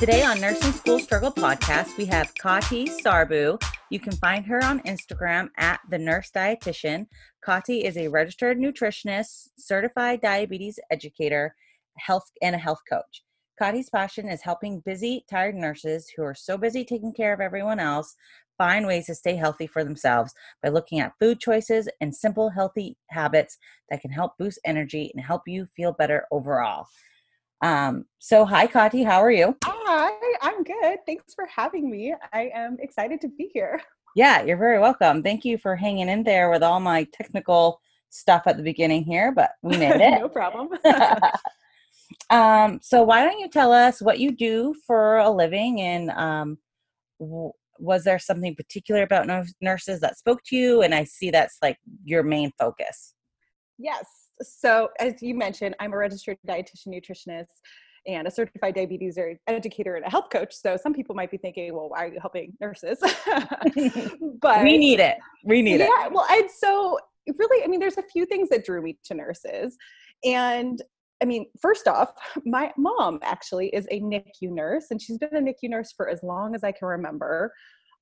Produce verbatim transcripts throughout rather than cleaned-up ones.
Today on Nursing School Struggle Podcast, we have Kati Sarbu. You can find her on Instagram at The Nurse Dietitian. Kati is a registered nutritionist, certified diabetes educator, health and a health coach. Kati's passion is helping busy, tired nurses who are so busy taking care of everyone else find ways to stay healthy for themselves by looking at food choices and simple, healthy habits that can help boost energy and help you feel better overall. Um, so hi, Kati, how are you? Hi, I'm good. Thanks for having me. I am excited to be here. Yeah, you're very welcome. Thank you for hanging in there with all my technical stuff at the beginning here, but we made it. No problem. um, so why don't you tell us what you do for a living, and um, w- was there something particular about n- nurses that spoke to you? And I see that's like your main focus. Yes. So as you mentioned, I'm a registered dietitian nutritionist and a certified diabetes educator and a health coach. So some people might be thinking, well, why are you helping nurses? But we need it. We need yeah, it. Yeah. Well, and so really, I mean, there's a few things that drew me to nurses. And I mean, first off, my mom actually is a N I C U nurse, and she's been a N I C U nurse for as long as I can remember.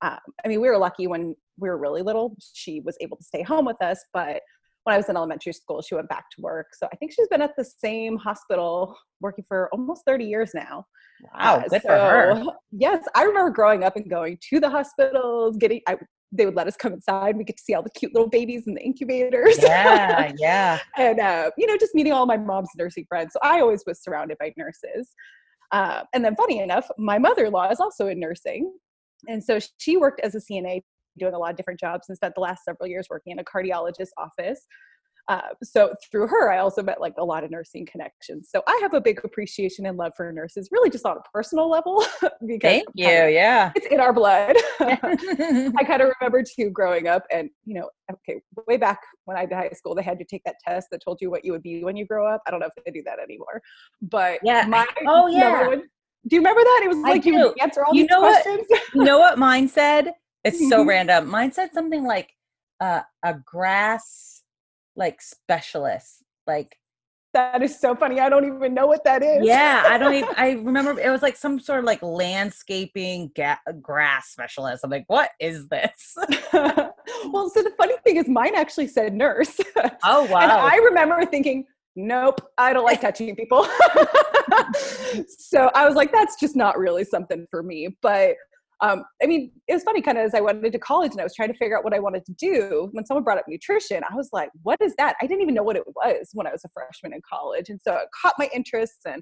Um, I mean, we were lucky when we were really little, she was able to stay home with us, but when I was in elementary school, she went back to work. So I think she's been at the same hospital working for almost thirty years now. Wow, uh, good so, for her. Yes, I remember growing up and going to the hospitals, getting, I, they would let us come inside. We get to see all the cute little babies in the incubators. Yeah, yeah. And, uh, you know, just meeting all my mom's nursing friends. So I always was surrounded by nurses. Uh, and then funny enough, my mother-in-law is also in nursing. And so she worked as a C N A, doing a lot of different jobs, and spent the last several years working in a cardiologist's office. Uh, so through her, I also met like a lot of nursing connections. So I have a big appreciation and love for nurses, really just on a personal level. because Thank you. Kinda, yeah. It's in our blood. I kind of remember too growing up, and you know, okay, way back when I was in high school, they had you take that test that told you what you would be when you grow up. I don't know if they do that anymore, but yeah. my oh yeah. One, do you remember that? It was like you answer all you these know questions. What, you know what mine said? It's so random. Mine said something like uh, a grass like specialist. Like that is so funny. I don't even know what that is. Yeah, I don't even. I remember it was like some sort of like landscaping ga- grass specialist. I'm like, what is this? Well, so the funny thing is, mine actually said nurse. Oh wow! And I remember thinking, nope, I don't like touching people. So I was like, that's just not really something for me, but. Um, I mean, it was funny kind of as I went into college and I was trying to figure out what I wanted to do. When someone brought up nutrition, I was like, what is that? I didn't even know what it was when I was a freshman in college. And so it caught my interests and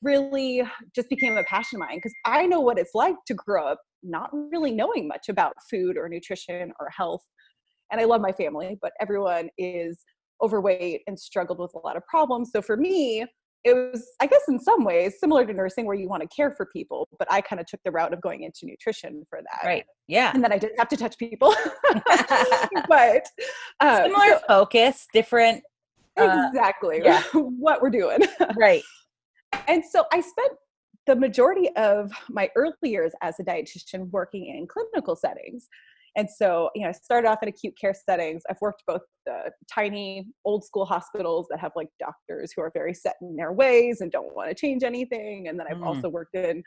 really just became a passion of mine, because I know what it's like to grow up not really knowing much about food or nutrition or health. And I love my family, but everyone is overweight and struggled with a lot of problems. So for me, it was, I guess, in some ways similar to nursing, where you want to care for people, but I kind of took the route of going into nutrition for that. Right. Yeah. And then I didn't have to touch people, but um, similar so, focus, different. Exactly. Uh, yeah. What we're doing. Right. And so I spent the majority of my early years as a dietitian working in clinical settings. And so, you know, I started off in acute care settings. I've worked both the tiny old school hospitals that have like doctors who are very set in their ways and don't want to change anything. And then I've mm. also worked in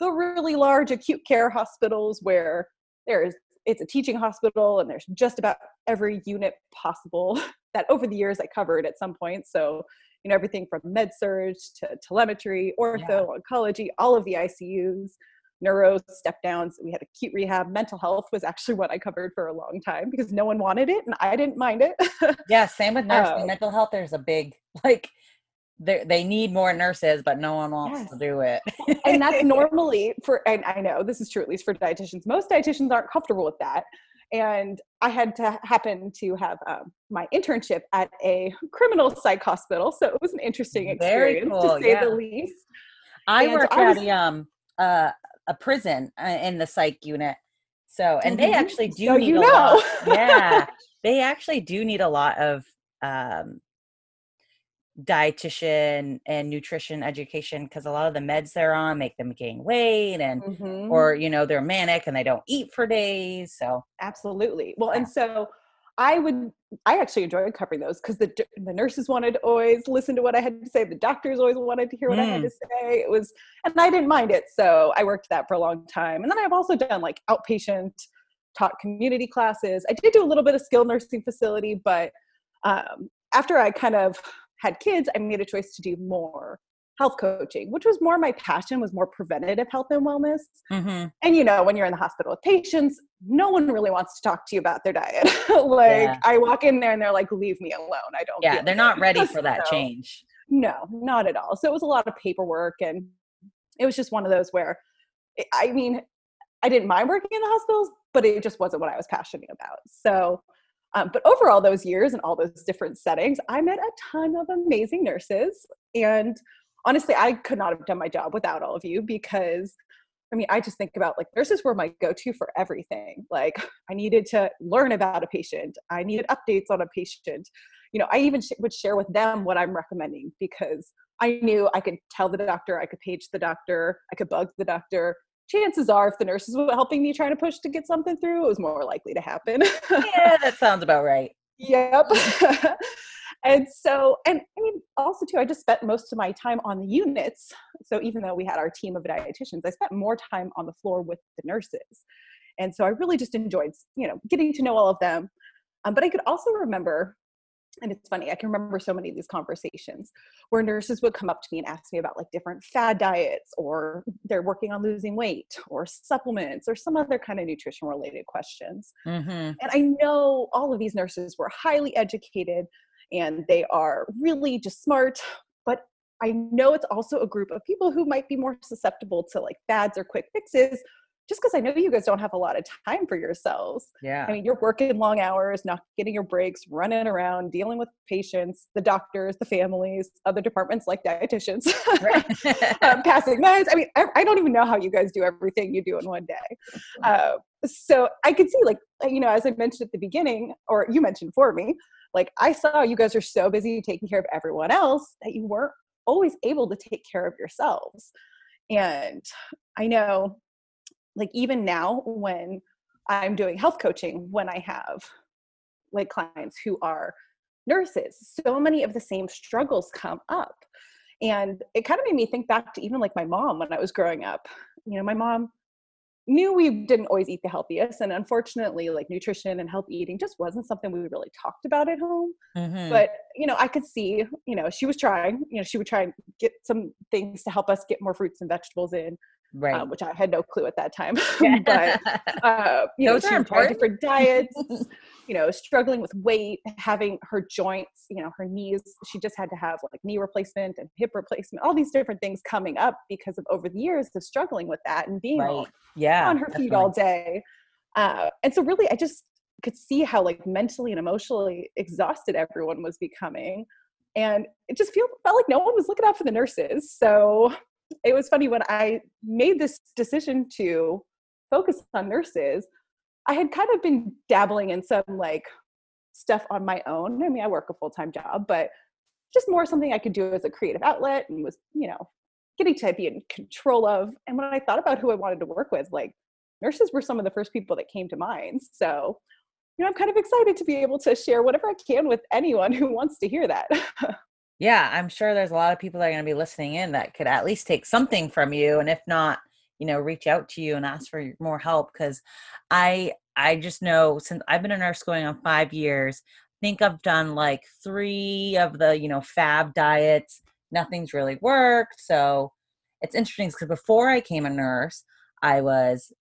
the really large acute care hospitals where there is, it's a teaching hospital and there's just about every unit possible that over the years I covered at some point. So, you know, everything from med-surg to telemetry, ortho, yeah. oncology, all of the I C Us. Neuro, step downs, we had acute rehab, mental health was actually what I covered for a long time because no one wanted it and I didn't mind it. Yeah, same with nursing. Um, mental health, there's a big, like, they need more nurses, but no one wants yes. to do it. And that's normally for, and I know this is true, at least for dietitians, most dietitians aren't comfortable with that. And I had to happen to have um, my internship at a criminal psych hospital. So it was an interesting experience, very cool, to say yeah. the least. I and worked I was, at the, um, uh, a prison uh, in the psych unit. So, and they actually do so need you know. a lot. Yeah. They actually do need a lot of, um, dietitian and nutrition education. Cause a lot of the meds they're on make them gain weight and, mm-hmm. or, you know, they're manic and they don't eat for days. So absolutely. Well, yeah. And so I would, I actually enjoyed covering those because the the nurses wanted to always listen to what I had to say. The doctors always wanted to hear what mm. I had to say. It was, and I didn't mind it. So I worked that for a long time. And then I've also done like outpatient, taught community classes. I did do a little bit of skilled nursing facility, but um, after I kind of had kids, I made a choice to do more health coaching, which was more my passion, was more preventative health and wellness. Mm-hmm. And, you know, when you're in the hospital with patients, no one really wants to talk to you about their diet. like yeah. I walk in there and they're like, leave me alone. I don't. Yeah. They're not ready for that so, change. No, not at all. So it was a lot of paperwork, and it was just one of those where, I mean, I didn't mind working in the hospitals, but it just wasn't what I was passionate about. So Um, but overall, those years and all those different settings, I met a ton of amazing nurses. And honestly, I could not have done my job without all of you, because I mean, I just think about like nurses were my go-to for everything. Like I needed to learn about a patient. I needed updates on a patient. You know, I even sh- would share with them what I'm recommending, because I knew I could tell the doctor, I could page the doctor, I could bug the doctor. Chances are, if the nurses were helping me trying to push to get something through, it was more likely to happen. Yeah, that sounds about right. Yep. And so, and I mean, also too, I just spent most of my time on the units. So even though we had our team of dietitians, I spent more time on the floor with the nurses. And so I really just enjoyed, you know, getting to know all of them. Um, but I could also remember, and it's funny, I can remember so many of these conversations where nurses would come up to me and ask me about like different fad diets, or they're working on losing weight, or supplements, or some other kind of nutrition related questions. Mm-hmm. And I know all of these nurses were highly educated and they are really just smart, but I know it's also a group of people who might be more susceptible to like fads or quick fixes, just because I know you guys don't have a lot of time for yourselves. Yeah. I mean, you're working long hours, not getting your breaks, running around, dealing with patients, the doctors, the families, other departments like dietitians, um, passing meds. I mean, I, I don't even know how you guys do everything you do in one day. Uh, so I could see, like, you know, as I mentioned at the beginning, or you mentioned for me, like I saw you guys are so busy taking care of everyone else that you weren't always able to take care of yourselves. And I know, like even now when I'm doing health coaching, when I have like clients who are nurses, so many of the same struggles come up. And it kind of made me think back to even like my mom when I was growing up. You know, my mom knew we didn't always eat the healthiest. And unfortunately, like nutrition and health eating just wasn't something we really talked about at home. Mm-hmm. But, you know, I could see, you know, she was trying, you know, she would try and get some things to help us get more fruits and vegetables in. Right. Uh, which I had no clue at that time, but, uh, you know, she tried different diets, you know, struggling with weight, having her joints, you know, her knees, she just had to have like knee replacement and hip replacement, all these different things coming up because of over the years of struggling with that and being right. yeah, on her definitely. feet all day. Uh, and so really, I just could see how like mentally and emotionally exhausted everyone was becoming. And it just feel, felt like no one was looking out for the nurses. So it was funny when I made this decision to focus on nurses, I had kind of been dabbling in some like stuff on my own. I mean, I work a full-time job, but just more something I could do as a creative outlet and was, you know, getting to be in control of. And when I thought about who I wanted to work with, like nurses were some of the first people that came to mind. So, you know, I'm kind of excited to be able to share whatever I can with anyone who wants to hear that. Yeah, I'm sure there's a lot of people that are going to be listening in that could at least take something from you. And if not, you know, reach out to you and ask for more help. Because I I just know since I've been a nurse going on five years, I think I've done like three of the, you know, fab diets. Nothing's really worked. So it's interesting because before I came a nurse, I was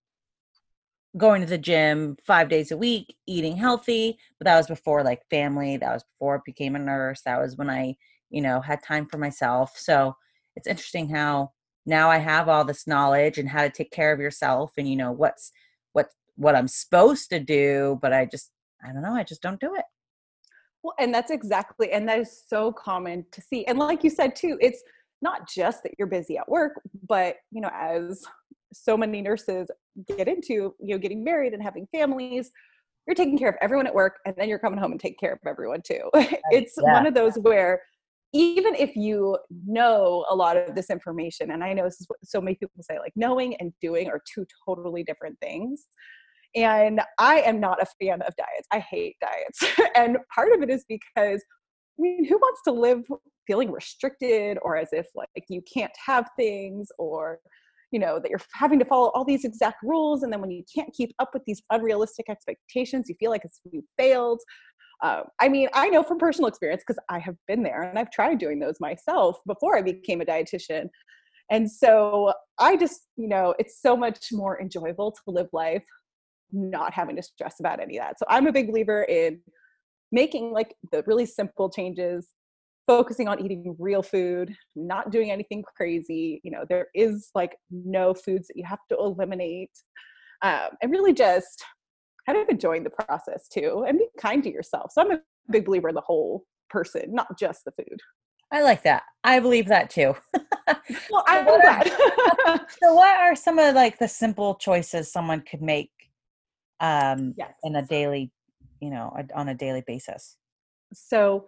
going to the gym five days a week, eating healthy. But that was before like family. That was before I became a nurse. That was when I you know, had time for myself. So it's interesting how now I have all this knowledge and how to take care of yourself and, you know, what's, what, what I'm supposed to do, but I just, I don't know. I just don't do it. Well, and that's exactly, and that is so common to see. And like you said too, it's not just that you're busy at work, but you know, as so many nurses get into, you know, getting married and having families, you're taking care of everyone at work. And then you're coming home and taking care of everyone too. It's yeah. one of those where even if you know a lot of this information, and I know this is what so many people say, like knowing and doing are two totally different things. And I am not a fan of diets. I hate diets. And part of it is because, I mean, who wants to live feeling restricted or as if like you can't have things, or, you know, that you're having to follow all these exact rules. And then when you can't keep up with these unrealistic expectations, you feel like it's, you failed. Um, I mean, I know from personal experience, because I have been there and I've tried doing those myself before I became a dietitian. And so I just, you know, it's so much more enjoyable to live life not having to stress about any of that. So I'm a big believer in making like the really simple changes, focusing on eating real food, not doing anything crazy. You know, there is like no foods that you have to eliminate, um, and really just kind of enjoying the process too, and be kind to yourself. So I'm a big believer in the whole person, not just the food. I like that. I believe that too. Well, I'm so glad. So what are some of like the simple choices someone could make um, yes. in a daily, you know, on a daily basis? So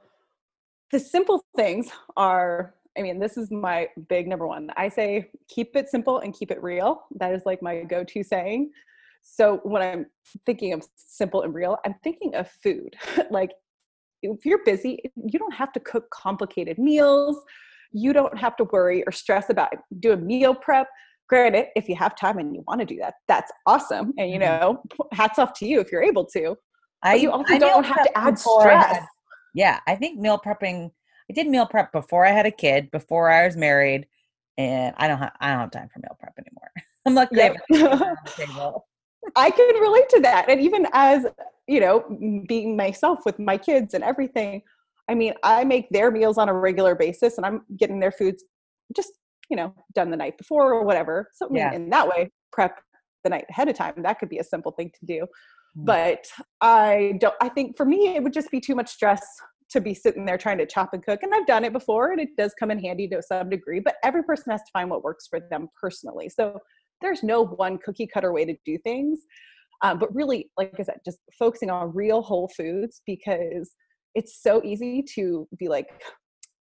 the simple things are, I mean, this is my big number one. I say, keep it simple and keep it real. That is like my go-to saying. So when I'm thinking of simple and real, I'm thinking of food. Like if you're busy, you don't have to cook complicated meals. You don't have to worry or stress about doing meal prep. Granted, if you have time and you want to do that, that's awesome. And, you know, hats off to you if you're able to. I, you also I don't have to add stress. Had, yeah. I think meal prepping, I did meal prep before I had a kid, before I was married, and I don't have, I don't have time for meal prep anymore. I'm lucky. Yep. I have on the table. I can relate to that. And even as, you know, being myself with my kids and everything, I mean, I make their meals on a regular basis and I'm getting their foods just, you know, done the night before or whatever. So yeah. in that way, prep the night ahead of time. That could be a simple thing to do. Mm-hmm. But I don't, I think for me, it would just be too much stress to be sitting there trying to chop and cook. And I've done it before and it does come in handy to some degree, but every person has to find what works for them personally. So there's no one cookie cutter way to do things. Um, but really, like I said, just focusing on real whole foods, because it's so easy to be like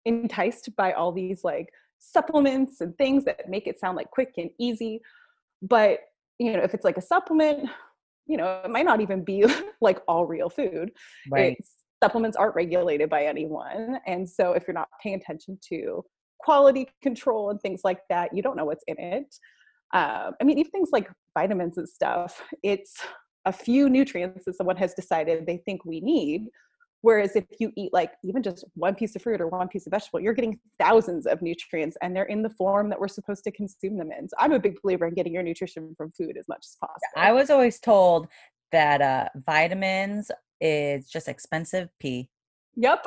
enticed by all these like supplements and things that make it sound like quick and easy. But, you know, if it's like a supplement, you know, it might not even be like all real food. Right. It's, supplements aren't regulated by anyone. And so if you're not paying attention to quality control and things like that, you don't know what's in it. Um, I mean, even things like vitamins and stuff, it's a few nutrients that someone has decided they think we need. Whereas if you eat like even just one piece of fruit or one piece of vegetable, you're getting thousands of nutrients and they're in the form that we're supposed to consume them in. So I'm a big believer in getting your nutrition from food as much as possible. I was always told that uh, vitamins is just expensive pee. Yep.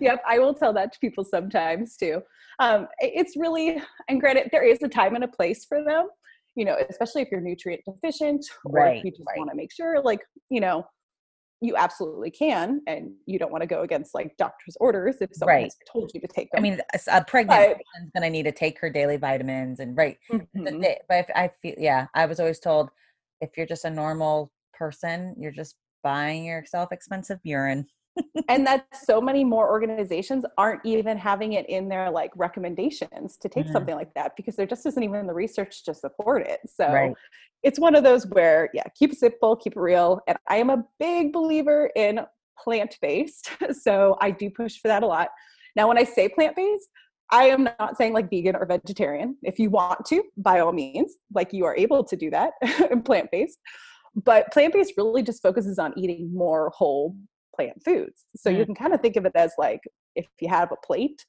Yep. I will tell that to people sometimes too. Um, it's really, and granted, there is a time and a place for them, you know, especially if you're nutrient deficient or right, if you just right. want to make sure, like, you know, you absolutely can, and you don't want to go against like doctor's orders if someone right. has told you to take them. I mean, a pregnant woman's going to need to take her daily vitamins and right. Mm-hmm. But if I feel, yeah, I was always told if you're just a normal person, you're just buying yourself expensive urine. And that so many more organizations aren't even having it in their like recommendations to take mm-hmm. something like that, because there just isn't even the research to support it. So right. it's one of those where, yeah, keep it simple, keep it real. And I am a big believer in plant-based. So I do push for that a lot. Now, when I say plant-based, I am not saying like vegan or vegetarian. If you want to, by all means, like you are able to do that in plant-based, but plant-based really just focuses on eating more whole plant foods. So mm-hmm. you can kind of think of it as like, if you have a plate,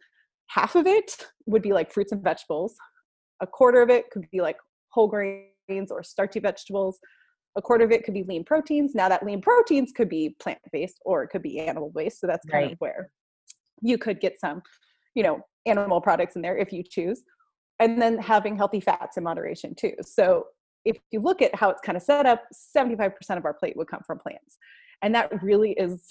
half of it would be like fruits and vegetables. A quarter of it could be like whole grains or starchy vegetables. A quarter of it could be lean proteins. Now that lean proteins could be plant-based or it could be animal-based. So that's kind right. of where you could get some, you know, animal products in there if you choose. And then having healthy fats in moderation too. So if you look at how it's kind of set up, seventy-five percent of our plate would come from plants. And that really is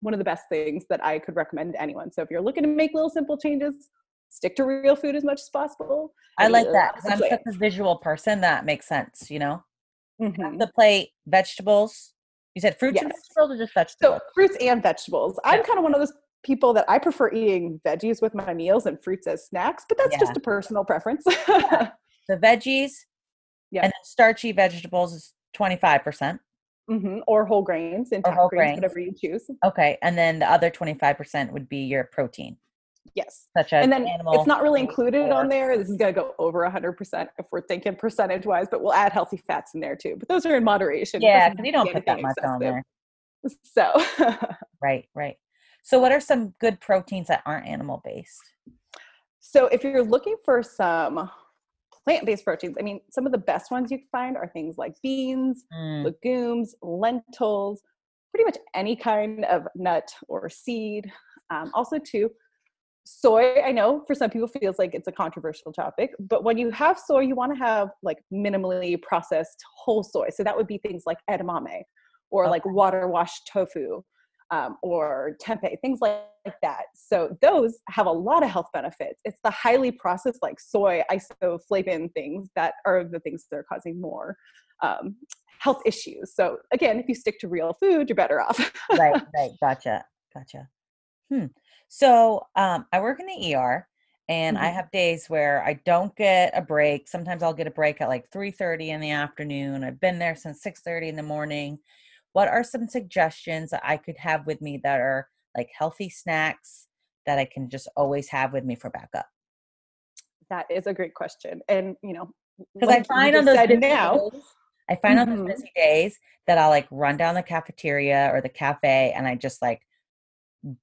one of the best things that I could recommend to anyone. So if you're looking to make little simple changes, stick to real food as much as possible. I like that, because I'm such a visual person. That makes sense, you know? Mm-hmm. The plate, vegetables. You said fruits yes. and vegetables, or just vegetables? So fruits and vegetables. Yeah. I'm kind of one of those people that I prefer eating veggies with my meals and fruits as snacks, but that's yeah. just a personal preference. Yeah. The veggies, Yep. And then starchy vegetables is twenty-five percent. Mm-hmm. Or whole grains, and whole grains, grains, whatever you choose. Okay. And then the other twenty-five percent would be your protein. Yes. Such as and then animal. It's not really included or, on there. This is going to go over one hundred percent if we're thinking percentage wise, but we'll add healthy fats in there too. But those are in moderation. Yeah, because you don't put that much on there. So. Right, right. So what are some good proteins that aren't animal based? So if you're looking for some plant-based proteins, I mean, some of the best ones you can find are things like beans, mm. legumes, lentils, pretty much any kind of nut or seed. Um, also too, soy, I know for some people feels like it's a controversial topic, but when you have soy, you want to have like minimally processed whole soy. So that would be things like edamame or okay. like water washed tofu um, or tempeh, things like, like that. So those have a lot of health benefits. It's the highly processed like soy, isoflavin things that are the things that are causing more um, health issues. So again, if you stick to real food, you're better off. Right, right. Gotcha. Gotcha. Hmm. So, um, I work in the E R and mm-hmm. I have days where I don't get a break. Sometimes I'll get a break at like three thirty in the afternoon. I've been there since six thirty in the morning. What are some suggestions that I could have with me that are like healthy snacks that I can just always have with me for backup? That is a great question. And, you know, because like I find on those busy now, days, I find mm-hmm. on those busy days that I'll like run down the cafeteria or the cafe and I just like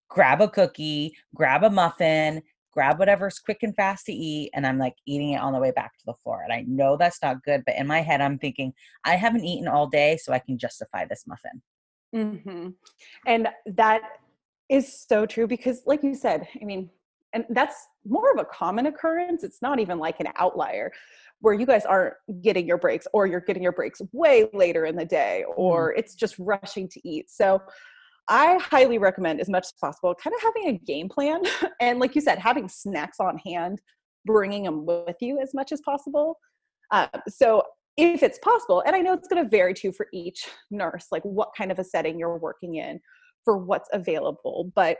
grab a cookie, grab a muffin, grab whatever's quick and fast to eat. And I'm like eating it on the way back to the floor. And I know that's not good, but in my head, I'm thinking I haven't eaten all day, so I can justify this muffin. Mm-hmm. And that is so true because like you said, I mean, and that's more of a common occurrence. It's not even like an outlier where you guys aren't getting your breaks or you're getting your breaks way later in the day, or mm-hmm. it's just rushing to eat. So I highly recommend as much as possible kind of having a game plan and like you said, having snacks on hand, bringing them with you as much as possible. Um, so if it's possible, and I know it's going to vary too for each nurse, like what kind of a setting you're working in for what's available. But,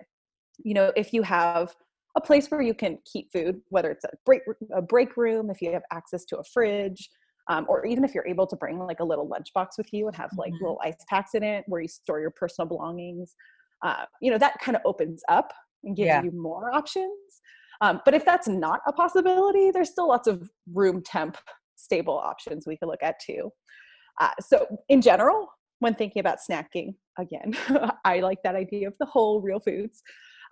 you know, if you have a place where you can keep food, whether it's a break, a break room, if you have access to a fridge, Um, or even if you're able to bring like a little lunchbox with you and have like mm-hmm. little ice packs in it where you store your personal belongings, uh, you know, that kind of opens up and gives yeah. you more options. Um, but if that's not a possibility, there's still lots of room temp stable options we can look at too. Uh, so in general, when thinking about snacking, again, I like that idea of the whole real foods.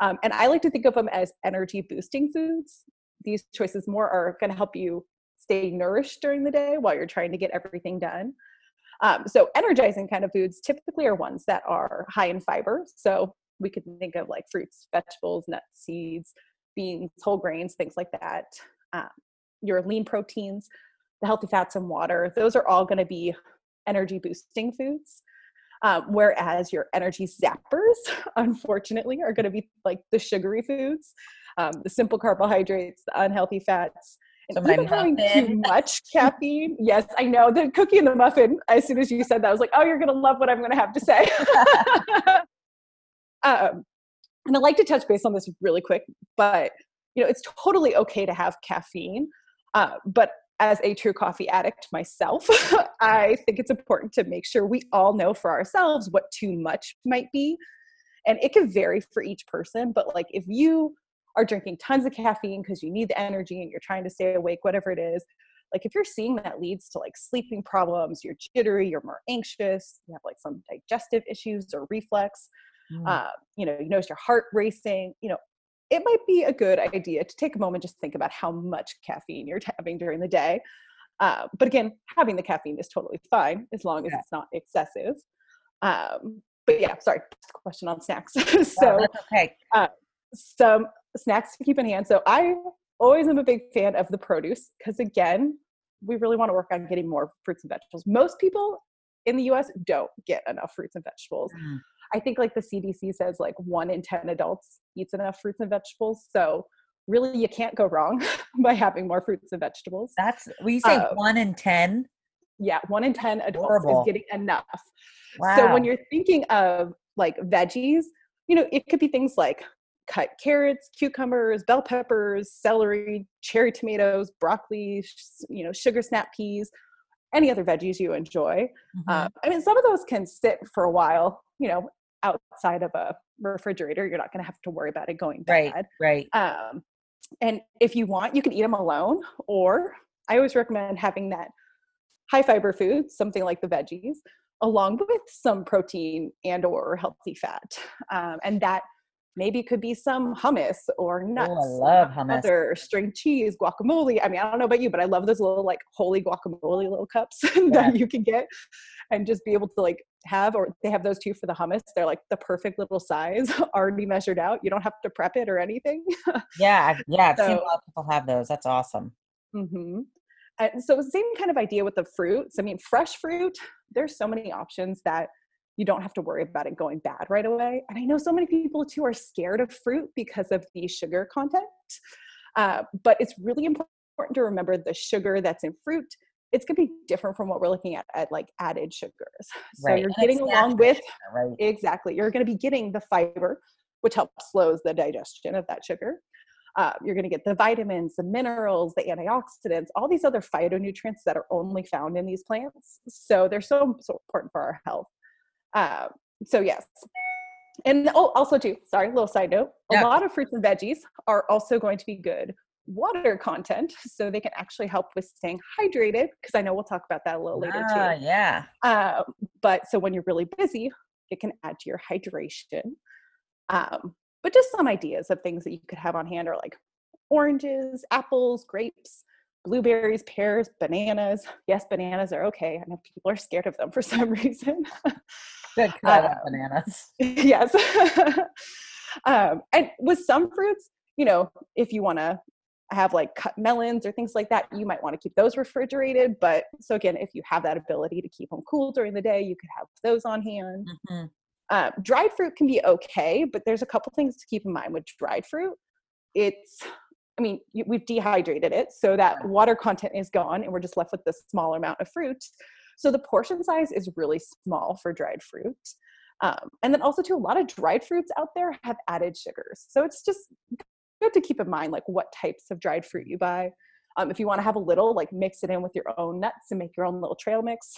Um, and I like to think of them as energy boosting foods. These choices more are going to help you stay nourished during the day while you're trying to get everything done. Um, so energizing kind of foods typically are ones that are high in fiber. So we could think of like fruits, vegetables, nuts, seeds, beans, whole grains, things like that. Um, your lean proteins, the healthy fats and water, those are all going to be energy boosting foods. Um, whereas your energy zappers, unfortunately, are going to be like the sugary foods, um, the simple carbohydrates, the unhealthy fats. So my Even muffin. Having too much caffeine. Yes, I know. The cookie and the muffin, as soon as you said that, I was like, oh, you're going to love what I'm going to have to say. um, and I'd like to touch base on this really quick, but you know, it's totally okay to have caffeine. Uh, but as a true coffee addict myself, I think it's important to make sure we all know for ourselves what too much might be. And it can vary for each person, but like if you are drinking tons of caffeine because you need the energy and you're trying to stay awake, whatever it is. Like if you're seeing that leads to like sleeping problems, you're jittery, you're more anxious, you have like some digestive issues or reflux, mm. uh, you know, you notice your heart racing, you know, it might be a good idea to take a moment, just think about how much caffeine you're having during the day. Uh, but again, having the caffeine is totally fine as long as yeah. it's not excessive. Um, but yeah, sorry, question on snacks. so, no, that's okay. Uh, some snacks to keep in hand. So I always am a big fan of the produce because again, we really want to work on getting more fruits and vegetables. Most people in the U S don't get enough fruits and vegetables. Mm. I think like the C D C says like one in ten adults eats enough fruits and vegetables. So really you can't go wrong by having more fruits and vegetables. That's, will you say um, one in ten? Yeah. One in ten adults Horrible. Is getting enough. Wow. So when you're thinking of like veggies, you know, it could be things like cut carrots, cucumbers, bell peppers, celery, cherry tomatoes, broccoli, you know, sugar snap peas, any other veggies you enjoy. Mm-hmm. Um, I mean, some of those can sit for a while, you know, outside of a refrigerator. You're not going to have to worry about it going bad. Right, right. Um, and if you want, you can eat them alone, or I always recommend having that high fiber food, something like the veggies, along with some protein and or healthy fat. Um, and that maybe could be some hummus or nuts. Oh, I love hummus. Other string cheese, guacamole. I mean, I don't know about you, but I love those little like holy guacamole little cups yeah. that you can get and just be able to like have, or they have those too for the hummus. They're like the perfect little size already measured out. You don't have to prep it or anything. yeah. Yeah. I've so, seen a lot of people have those. That's awesome. Mm-hmm. And so same kind of idea with the fruits. I mean, fresh fruit, there's so many options that you don't have to worry about it going bad right away. And I know so many people too are scared of fruit because of the sugar content. Uh, but it's really important to remember the sugar that's in fruit, it's going to be different from what we're looking at at like added sugars. So right. you're getting exactly. along with, right. exactly. You're going to be getting the fiber, which helps slows the digestion of that sugar. Uh, you're going to get the vitamins, the minerals, the antioxidants, all these other phytonutrients that are only found in these plants. So they're so, so important for our health. Uh, so yes. And oh, also too, sorry, little side note, yeah. a lot of fruits and veggies are also going to be good water content. So they can actually help with staying hydrated, because I know we'll talk about that a little later ah, too. Yeah. Uh, but so when you're really busy, it can add to your hydration. Um, but just some ideas of things that you could have on hand are like oranges, apples, grapes, blueberries, pears, bananas. Yes, bananas are okay. I know people are scared of them for some reason. Good, I love bananas. Yes. um, and with some fruits, you know, if you want to have like cut melons or things like that, you might want to keep those refrigerated. But so again, if you have that ability to keep them cool during the day, you could have those on hand. Mm-hmm. Um, dried fruit can be okay, but there's a couple things to keep in mind with dried fruit. It's, I mean, we've dehydrated it, so that water content is gone and we're just left with this small amount of fruit. So the portion size is really small for dried fruit. Um, and then also too, a lot of dried fruits out there have added sugars. So it's just good to keep in mind, like what types of dried fruit you buy. Um, if you want to have a little, like mix it in with your own nuts and make your own little trail mix,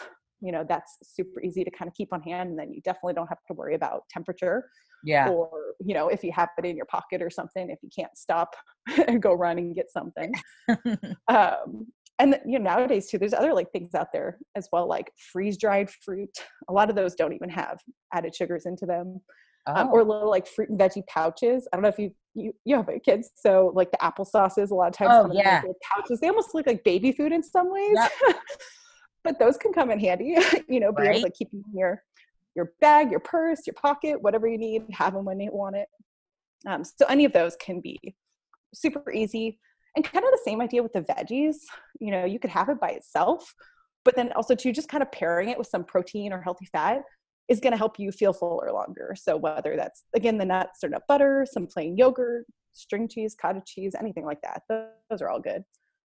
you know, that's super easy to kind of keep on hand. And then you definitely don't have to worry about temperature. Yeah. Or, you know, if you have it in your pocket or something, if you can't stop and go run and get something. um, and, you know, nowadays too, there's other like things out there as well, like freeze dried fruit. A lot of those don't even have added sugars into them. Oh. Um, or little like fruit and veggie pouches. I don't know if you, you, you have kids. So like the apple sauces, a lot of times oh, yeah. those pouches, they almost look like baby food in some ways. Yep. But those can come in handy, you know, be right. able to keep them in your, your bag, your purse, your pocket, whatever you need, have them when you want it. Um, so any of those can be super easy. And kind of the same idea with the veggies, you know, you could have it by itself, but then also too, just kind of pairing it with some protein or healthy fat is going to help you feel fuller longer. So whether that's, again, the nuts or nut butter, some plain yogurt, string cheese, cottage cheese, anything like that, those, those are all good.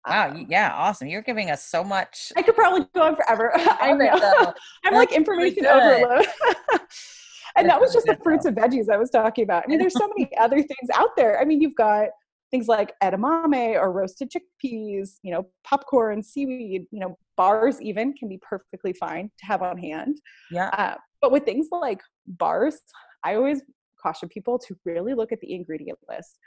Wow. Yeah. Awesome. You're giving us so much. I could probably go on forever. I know. I'm That's like information overload. And that was just the fruits and veggies I was talking about. I mean, there's so many other things out there. I mean, you've got things like edamame or roasted chickpeas, you know, popcorn, seaweed, you know, bars even can be perfectly fine to have on hand. Yeah. Uh, but with things like bars, I always caution people to really look at the ingredient list.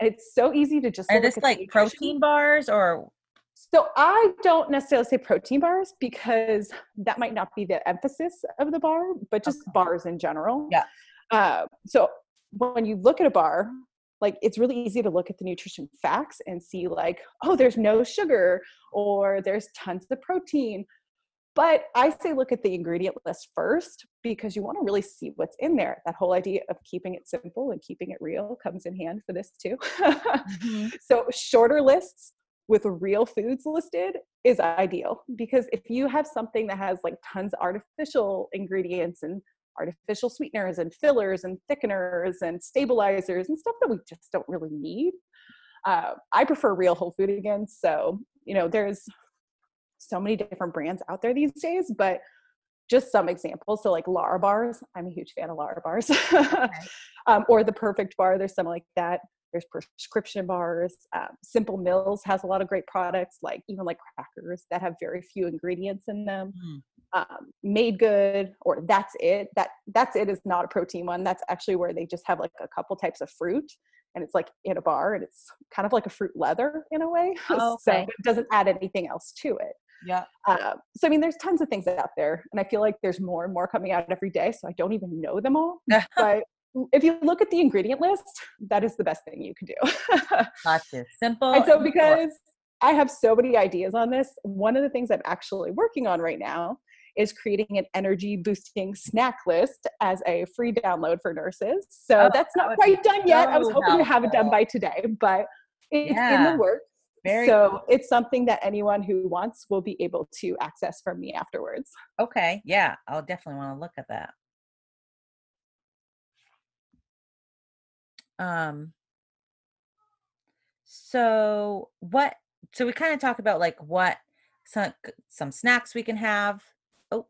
And it's so easy to just. Are this like protein bars or? So I don't necessarily say protein bars because that might not be the emphasis of the bar, but just okay. bars in general. Yeah. Uh, so when you look at a bar, like it's really easy to look at the nutrition facts and see like, oh, there's no sugar or there's tons of protein. But I say look at the ingredient list first because you want to really see what's in there. That whole idea of keeping it simple and keeping it real comes in hand for this too. Mm-hmm. So shorter lists with real foods listed is ideal because if you have something that has like tons of artificial ingredients and artificial sweeteners and fillers and thickeners and stabilizers and stuff that we just don't really need, uh, I prefer real whole food again. So, you know, there's so many different brands out there these days, but just some examples. So like Lara bars, I'm a huge fan of Lara bars, okay. um, or the Perfect bar. There's some like that. There's prescription bars. Uh, Simple Mills has a lot of great products, like even like crackers that have very few ingredients in them. Mm. Um, Made Good, or That's It. That That's It is not a protein one. That's actually where they just have like a couple types of fruit, and it's like in a bar, and it's kind of like a fruit leather in a way. Oh, okay. So it doesn't add anything else to it. Yeah. Uh, so, I mean, there's tons of things out there, and I feel like there's more and more coming out every day. So I don't even know them all, but if you look at the ingredient list, that is the best thing you can do. Gotcha. Simple. And so because I have so many ideas on this, one of the things I'm actually working on right now is creating an energy boosting snack list as a free download for nurses. So oh, that's not quite done yet. So I was hoping to have it done by today, but it's yeah. in the works. Very so cool. It's something that anyone who wants will be able to access from me afterwards. Okay. Yeah. I'll definitely want to look at that. Um, so what, so we kind of talk about like what some, some snacks we can have. Oh,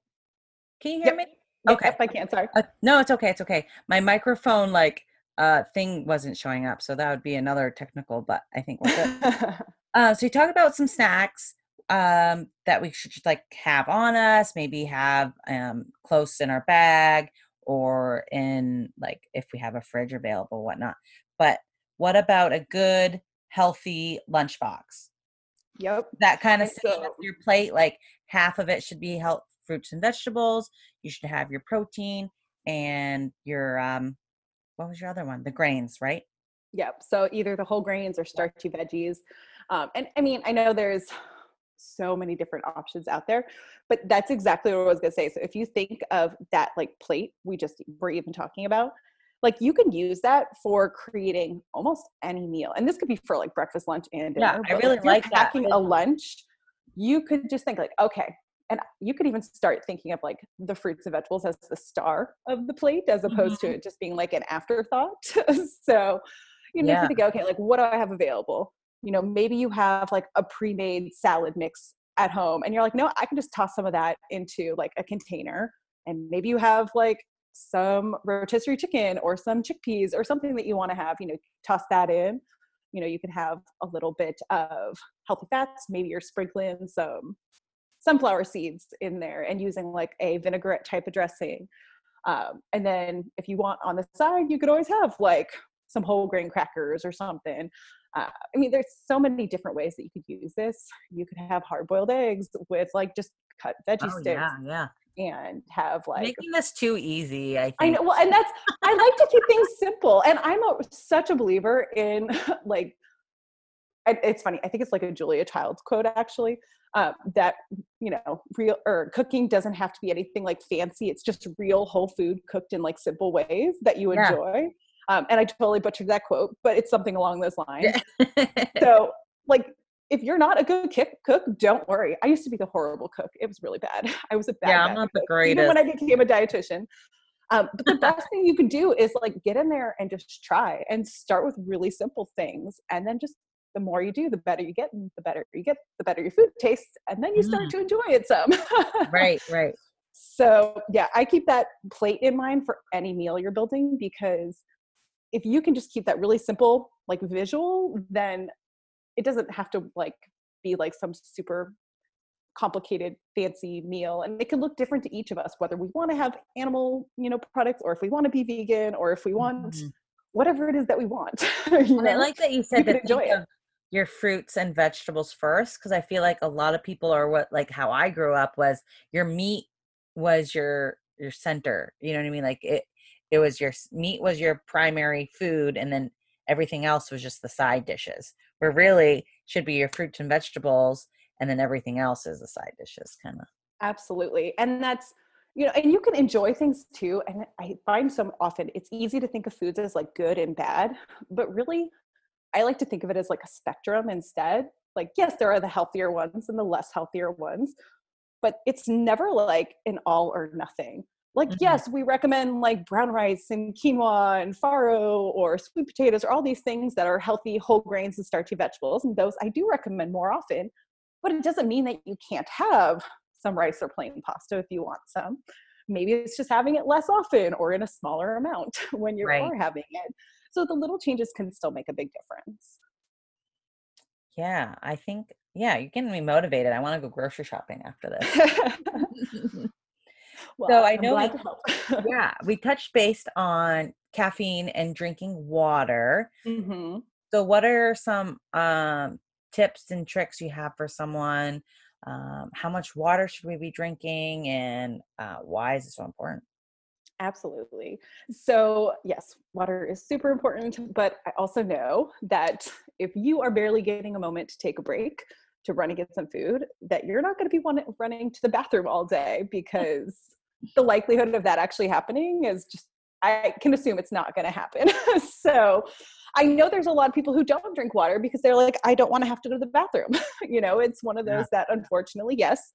can you hear yep. me? Okay. Yep, I can. Sorry. Uh, no, it's okay. It's okay. My microphone, like, uh, thing wasn't showing up. So that would be another technical, but I think we're good. Uh, so you talk about some snacks, um, that we should just like have on us, maybe have, um, close in our bag, or in like if we have a fridge available, whatnot. But what about a good, healthy lunchbox? Yep. That kind of stuff so. Your plate, like half of it should be health, fruits and vegetables. You should have your protein and your, um, what was your other one? The grains, right? Yep. So either the whole grains or starchy veggies. Um, and I mean, I know there's so many different options out there, but that's exactly what I was going to say. So if you think of that, like plate, we just were even talking about, like you can use that for creating almost any meal. And this could be for like breakfast, lunch, and dinner. Yeah, I really like that. Packing a lunch, you could just think like, okay. And you could even start thinking of like the fruits and vegetables as the star of the plate, as opposed mm-hmm. to it just being like an afterthought. So, you know, yeah. if you think, okay, like what do I have available? You know, maybe you have like a pre-made salad mix at home and you're like, no, I can just toss some of that into like a container. And maybe you have like some rotisserie chicken or some chickpeas or something that you want to have, you know, toss that in. You know, you can have a little bit of healthy fats. Maybe you're sprinkling some sunflower seeds in there and using like a vinaigrette type of dressing. Um, and then if you want on the side, you could always have like some whole grain crackers or something. Uh, I mean, there's so many different ways that you could use this. You could have hard-boiled eggs with like just cut veggie oh, sticks. Yeah, yeah. And have like making this too easy. I think. I know. Well, and that's I like to keep things simple. And I'm a, such a believer in like. It's funny. I think it's like a Julia Child's quote actually uh, that you know real or cooking doesn't have to be anything like fancy. It's just real whole food cooked in like simple ways that you yeah. enjoy. Um, and I totally butchered that quote, but it's something along those lines. So like, if you're not a good cook, don't worry. I used to be the horrible cook. It was really bad. I was a bad Yeah, I'm not the greatest. Even when I became a dietitian. Um, but the best thing you can do is like get in there and just try and start with really simple things. And then just the more you do, the better you get, and the better you get, the better your food tastes. And then you start mm. to enjoy it some. Right, right. So yeah, I keep that plate in mind for any meal you're building, because if you can just keep that really simple, like visual, then it doesn't have to like be like some super complicated, fancy meal. And it can look different to each of us, whether we want to have animal, you know, products, or if we want to be vegan, or if we want mm-hmm. whatever it is that we want. And I like that you said that you think of your fruits and vegetables first, because I feel like a lot of people are what, like how I grew up was your meat was your, your center. You know what I mean? Like it, It was your meat was your primary food, and then everything else was just the side dishes, where really should be your fruits and vegetables. And then everything else is the side dishes kind of. Absolutely. And that's, you know, and you can enjoy things too. And I find so often it's easy to think of foods as like good and bad, but really I like to think of it as like a spectrum instead. Like, yes, there are the healthier ones and the less healthier ones, but it's never like an all or nothing. Like, mm-hmm. yes, we recommend like brown rice and quinoa and farro or sweet potatoes or all these things that are healthy, whole grains and starchy vegetables. And those I do recommend more often, but it doesn't mean that you can't have some rice or plain pasta if you want some. Maybe it's just having it less often or in a smaller amount when you are right. having it. So the little changes can still make a big difference. Yeah, I think, yeah, you're getting me motivated. I want to go grocery shopping after this. Well, so I I'm know, we, yeah, we touched based on caffeine and drinking water. Mm-hmm. So what are some um, tips and tricks you have for someone? Um, how much water should we be drinking, and uh, why is it so important? Absolutely. So yes, water is super important, but I also know that if you are barely getting a moment to take a break to run and get some food, that you're not going to be running to the bathroom all day, because the likelihood of that actually happening is just, I can assume it's not going to happen. So I know there's a lot of people who don't drink water because they're like, I don't want to have to go to the bathroom. You know, it's one of those yeah. that unfortunately, yes,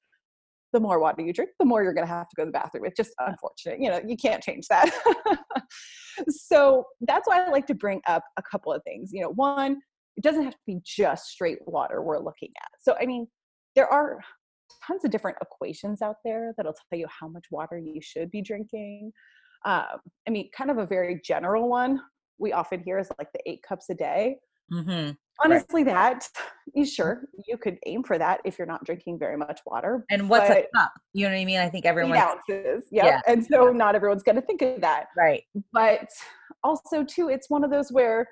the more water you drink, the more you're going to have to go to the bathroom. It's just unfortunate. You know, you can't change that. So that's why I like to bring up a couple of things. You know, one, it doesn't have to be just straight water we're looking at. So, I mean, there are tons of different equations out there that'll tell you how much water you should be drinking. Um, I mean, kind of a very general one we often hear is like the eight cups a day. Mm-hmm. Honestly, right. that you sure you could aim for that if you're not drinking very much water. And what's a cup? You know what I mean? I think everyone ounces. Yep. Yeah. And so yeah. not everyone's going to think of that. Right. But also too, it's one of those where,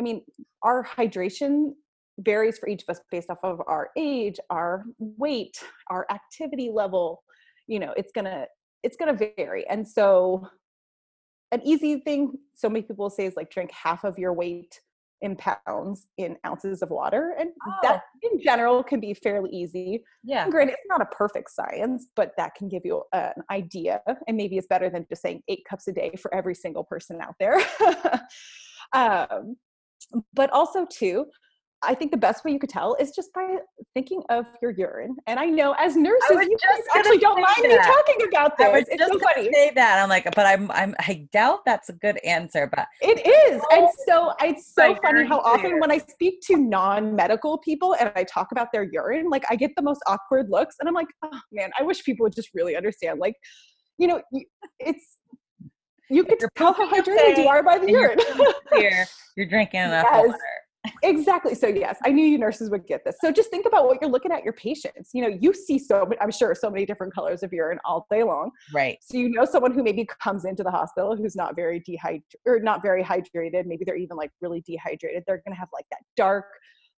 I mean, our hydration varies for each of us based off of our age, our weight, our activity level. You know, it's going to, it's going to vary. And so an easy thing so many people say is like drink half of your weight in pounds in ounces of water. And oh. that in general can be fairly easy. Yeah. And granted, it's not a perfect science, but that can give you an idea. And maybe it's better than just saying eight cups a day for every single person out there. um, But also too, I think the best way you could tell is just by thinking of your urine. And I know as nurses, you guys actually don't mind that. me talking about this. I was it's just so funny. Say that. I'm like, but I'm, I'm, I doubt that's a good answer, but it is. Oh, and so it's so funny how often clear. when I speak to non-medical people and I talk about their urine, like I get the most awkward looks, and I'm like, oh man, I wish people would just really understand. Like, you know, it's, you can tell how hydrated you are by the urine. You're, clear, you're drinking enough yes, water. Exactly. So yes, I knew you nurses would get this. So just think about what you're looking at your patients. You know, you see so I'm sure so many different colors of urine all day long. Right. So you know someone who maybe comes into the hospital who's not very dehydrated or not very hydrated. Maybe they're even like really dehydrated. They're going to have like that dark,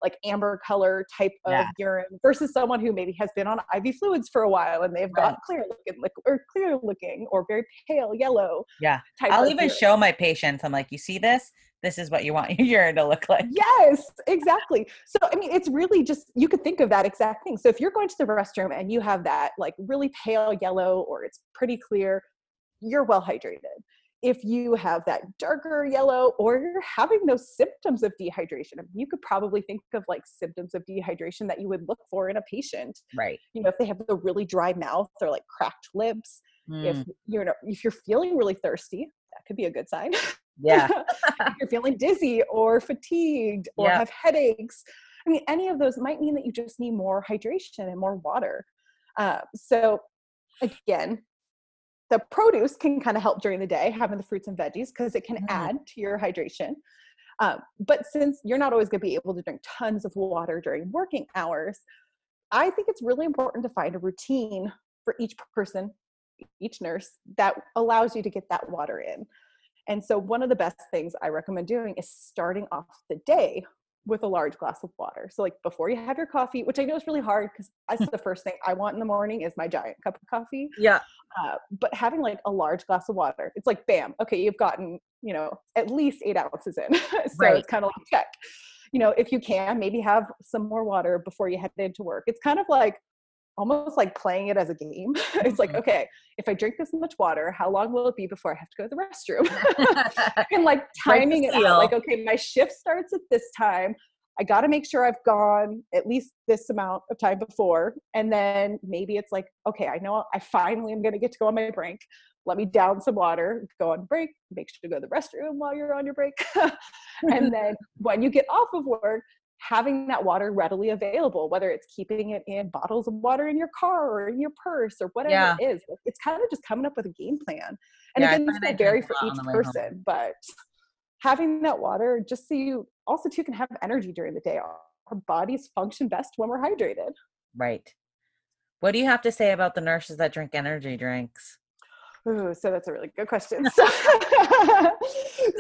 like amber color type of yeah. urine versus someone who maybe has been on I V fluids for a while and they've got right. clear looking or clear looking or very pale yellow. Yeah. Type I'll of even urine. show my patients. I'm like, you see this? This is what you want your urine to look like. Yes, exactly. So, I mean, it's really just, you could think of that exact thing. So if you're going to the restroom and you have that like really pale yellow, or it's pretty clear, you're well hydrated. If you have that darker yellow or you're having those symptoms of dehydration, I mean, you could probably think of like symptoms of dehydration that you would look for in a patient. Right. You know, if they have the really dry mouth or like cracked lips, mm. if you're not, if you're feeling really thirsty, that could be a good sign. Yeah. If you're feeling dizzy or fatigued or yeah. have headaches. I mean, any of those might mean that you just need more hydration and more water. Uh, so again, the produce can kind of help during the day, having the fruits and veggies, because it can mm. add to your hydration. Um, but since you're not always going to be able to drink tons of water during working hours, I think it's really important to find a routine for each person, each nurse, that allows you to get that water in. And so one of the best things I recommend doing is starting off the day with a large glass of water. So like before you have your coffee, which I know is really hard because that's the first thing I want in the morning is my giant cup of coffee. Yeah. Uh, but having like a large glass of water, it's like, bam, okay, you've gotten, you know, at least eight ounces in. So right. it's kind of like, check, you know, if you can maybe have some more water before you head into work. It's kind of like almost like playing it as a game. It's like, okay, if I drink this much water, how long will it be before I have to go to the restroom? And like timing it out, like, okay, my shift starts at this time. I got to make sure I've gone at least this amount of time before. And then maybe it's like, okay, I know I finally am going to get to go on my break. Let me down some water, go on break, make sure to go to the restroom while you're on your break. And then when you get off of work, having that water readily available, whether it's keeping it in bottles of water in your car or in your purse or whatever yeah. it is, it's kind of just coming up with a game plan. And yeah, again, this will vary for each person, home. but having that water, just so you also too can have energy during the day. Our bodies function best when we're hydrated. Right. What do you have to say about the nurses that drink energy drinks? Ooh, so that's a really good question. So, I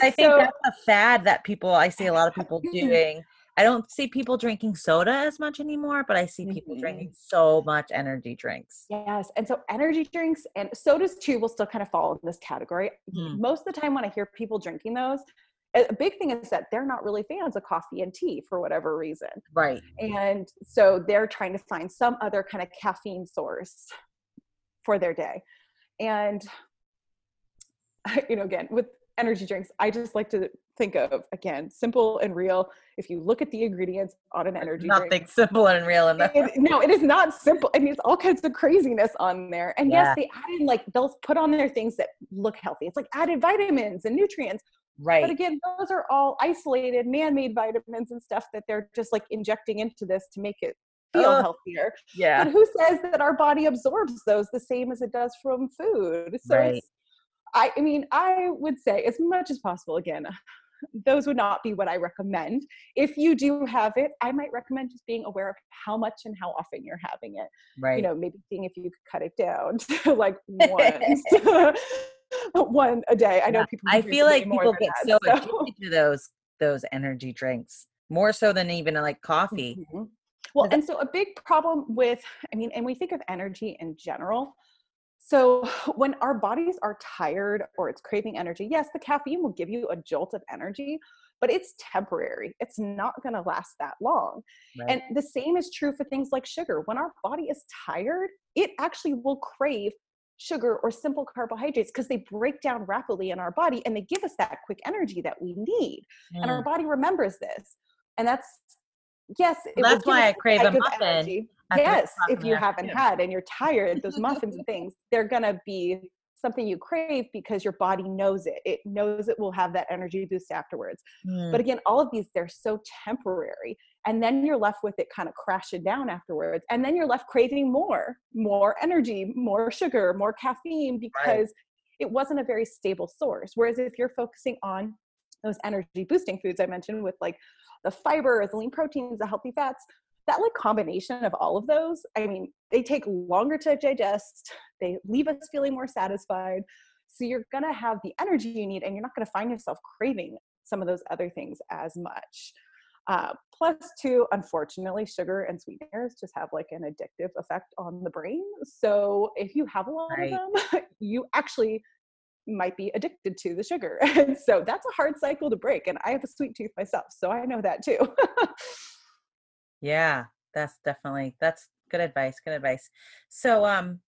think so, that's a fad that people, I see a lot of people doing. I don't see people drinking soda as much anymore, but I see people mm-hmm. drinking so much energy drinks. Yes. And so energy drinks and sodas too will still kind of fall in this category. Mm-hmm. Most of the time when I hear people drinking those, a big thing is that they're not really fans of coffee and tea for whatever reason. Right. And so they're trying to find some other kind of caffeine source for their day. And, you know, again, with energy drinks, I just like to think of, again, simple and real. If you look at the ingredients on an energy Nothing drink. Nothing simple and real enough. It, no, it is not simple. I mean, it's all kinds of craziness on there. And yeah. yes, they add in, like, they'll put on there things that look healthy. It's like added vitamins and nutrients. Right. But again, those are all isolated, man-made vitamins and stuff that they're just like injecting into this to make it feel oh, healthier. Yeah. But who says that our body absorbs those the same as it does from food? So right. it's, I, I mean, I would say as much as possible, again, those would not be what I recommend. If you do have it, I might recommend just being aware of how much and how often you're having it. Right. You know, maybe seeing if you could cut it down to like once. One a day. I know yeah. people. I feel like people get that, so, so addicted to those those energy drinks more so than even like coffee. Mm-hmm. Well, and so a big problem with, I mean, and we think of energy in general. So when our bodies are tired or it's craving energy, yes, the caffeine will give you a jolt of energy, but it's temporary. It's not going to last that long. Right. And the same is true for things like sugar. When our body is tired, it actually will crave sugar or simple carbohydrates because they break down rapidly in our body and they give us that quick energy that we need. Mm. And our body remembers this. And that's, yes. It well, that's why I crave a muffin. Yes. If you haven't had and you're tired, those muffins and things, they're going to be something you crave because your body knows it. It knows it will have that energy boost afterwards. Mm. But again, all of these, they're so temporary. And then you're left with it kind of crashing down afterwards. And then you're left craving more, more energy, more sugar, more caffeine, because right. it wasn't a very stable source. Whereas if you're focusing on those energy boosting foods I mentioned with like the fiber, the lean proteins, the healthy fats, that like combination of all of those, I mean, they take longer to digest. They leave us feeling more satisfied. So you're going to have the energy you need and you're not going to find yourself craving some of those other things as much. Uh, plus two, unfortunately, sugar and sweeteners just have like an addictive effect on the brain. So if you have a lot right. of them, you actually might be addicted to the sugar. And so that's a hard cycle to break. And I have a sweet tooth myself, so I know that too. Yeah, that's definitely, that's good advice. Good advice. So, um,